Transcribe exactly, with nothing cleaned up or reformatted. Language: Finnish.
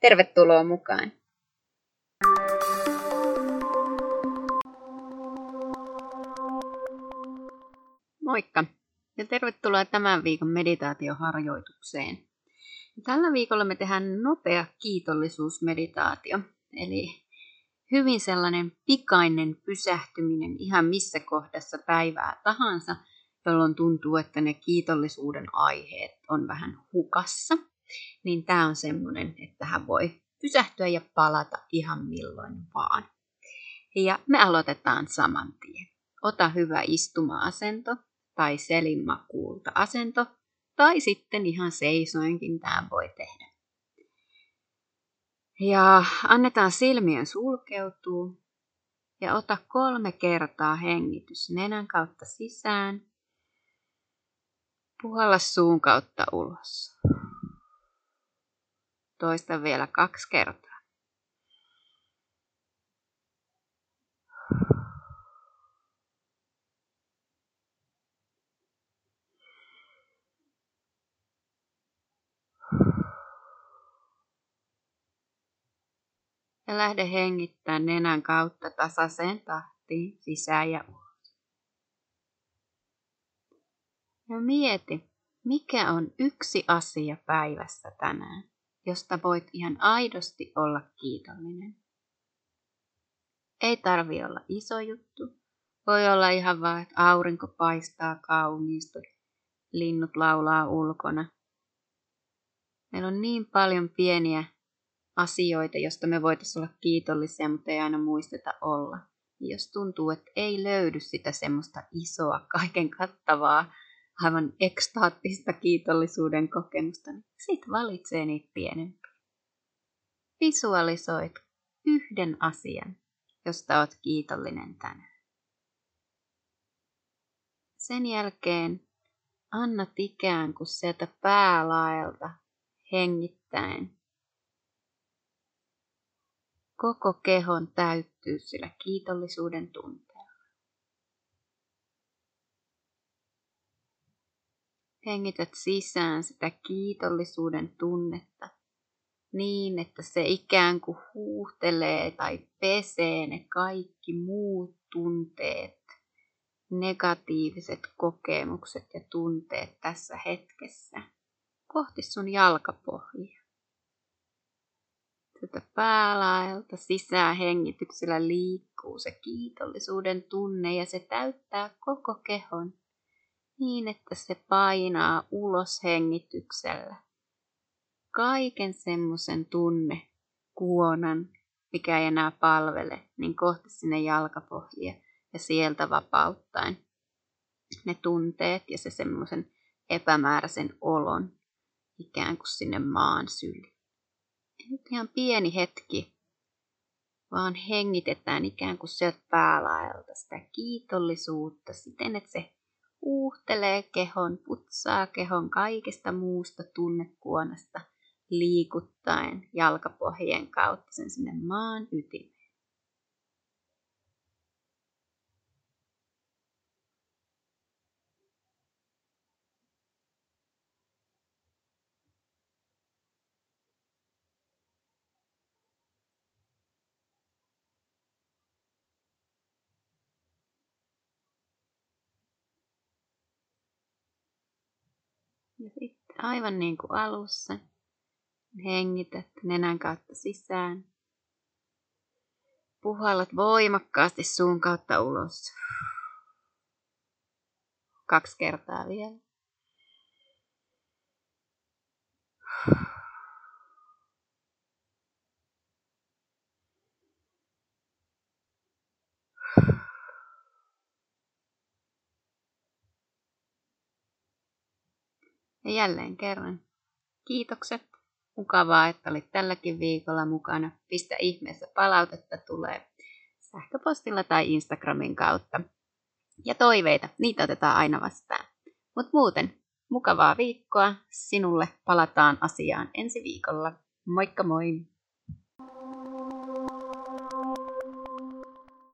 Tervetuloa mukaan! Moikka ja tervetuloa tämän viikon meditaatioharjoitukseen. Tällä viikolla me tehdään nopea kiitollisuusmeditaatio, eli hyvin sellainen pikainen pysähtyminen ihan missä kohdassa päivää tahansa, jolloin tuntuu, että ne kiitollisuuden aiheet on vähän hukassa. Niin tämä on semmoinen, että tähän voi pysähtyä ja palata ihan milloin vaan. Ja me aloitetaan saman tien. Ota hyvä istuma-asento tai selinmakuulta asento tai sitten ihan seisoinkin tämä voi tehdä. Ja annetaan silmien sulkeutua ja ota kolme kertaa hengitys nenän kautta sisään. Puhalla suun kautta ulos. Toista vielä kaksi kertaa. Ja lähde hengittämään nenän kautta tasaiseen tahtiin sisään ja ulos. Ja mieti, mikä on yksi asia päivässä tänään, josta voit ihan aidosti olla kiitollinen. Ei tarvi olla iso juttu. Voi olla ihan vaan, että aurinko paistaa kauniisti, linnut laulaa ulkona. Meillä on niin paljon pieniä asioita, joista me voitaisiin olla kiitollisia, mutta ei aina muisteta olla. Ja jos tuntuu, että ei löydy sitä semmoista isoa, kaiken kattavaa, aivan ekstaattista kiitollisuuden kokemusta, niin sitten valitsee niitä pienempiä. Visualisoit yhden asian, josta olet kiitollinen tänään. Sen jälkeen annat ikään kuin sieltä päälaelta hengittäen. Koko kehon täyttyy sillä kiitollisuuden tunteella. Hengität sisään sitä kiitollisuuden tunnetta niin, että se ikään kuin huuhtelee tai pesee ne kaikki muut tunteet, negatiiviset kokemukset ja tunteet tässä hetkessä kohti sun jalkapohjia. Tätä päälaelta sisään hengityksellä liikkuu se kiitollisuuden tunne ja se täyttää koko kehon. Niin, että se painaa ulos hengityksellä kaiken semmoisen tunne, kuonan, mikä ei enää palvele, niin kohti sinne jalkapohjia ja sieltä vapauttaen ne tunteet ja se semmoisen epämääräisen olon ikään kuin sinne maan syliin. Nyt ihan pieni hetki, vaan hengitetään ikään kuin sieltä päälaelta sitä kiitollisuutta siten, että se huuhtelee kehon, putsaa kehon kaikesta muusta tunnekuonasta liikuttaen jalkapohjien kautta sen sinne maan ytimeen. Ja sitten aivan niin kuin alussa, hengität nenän kautta sisään. Puhallat voimakkaasti suun kautta ulos. Kaksi kertaa vielä. Ja jälleen kerran. Kiitokset Mukavaa, että olit tälläkin viikolla mukana. Pistä ihmeessä palautetta tulee sähköpostilla tai Instagramin kautta. Ja toiveita, niitä otetaan aina vastaan. Mutta muuten, mukavaa viikkoa. Sinulle palataan asiaan ensi viikolla. Moikka moi!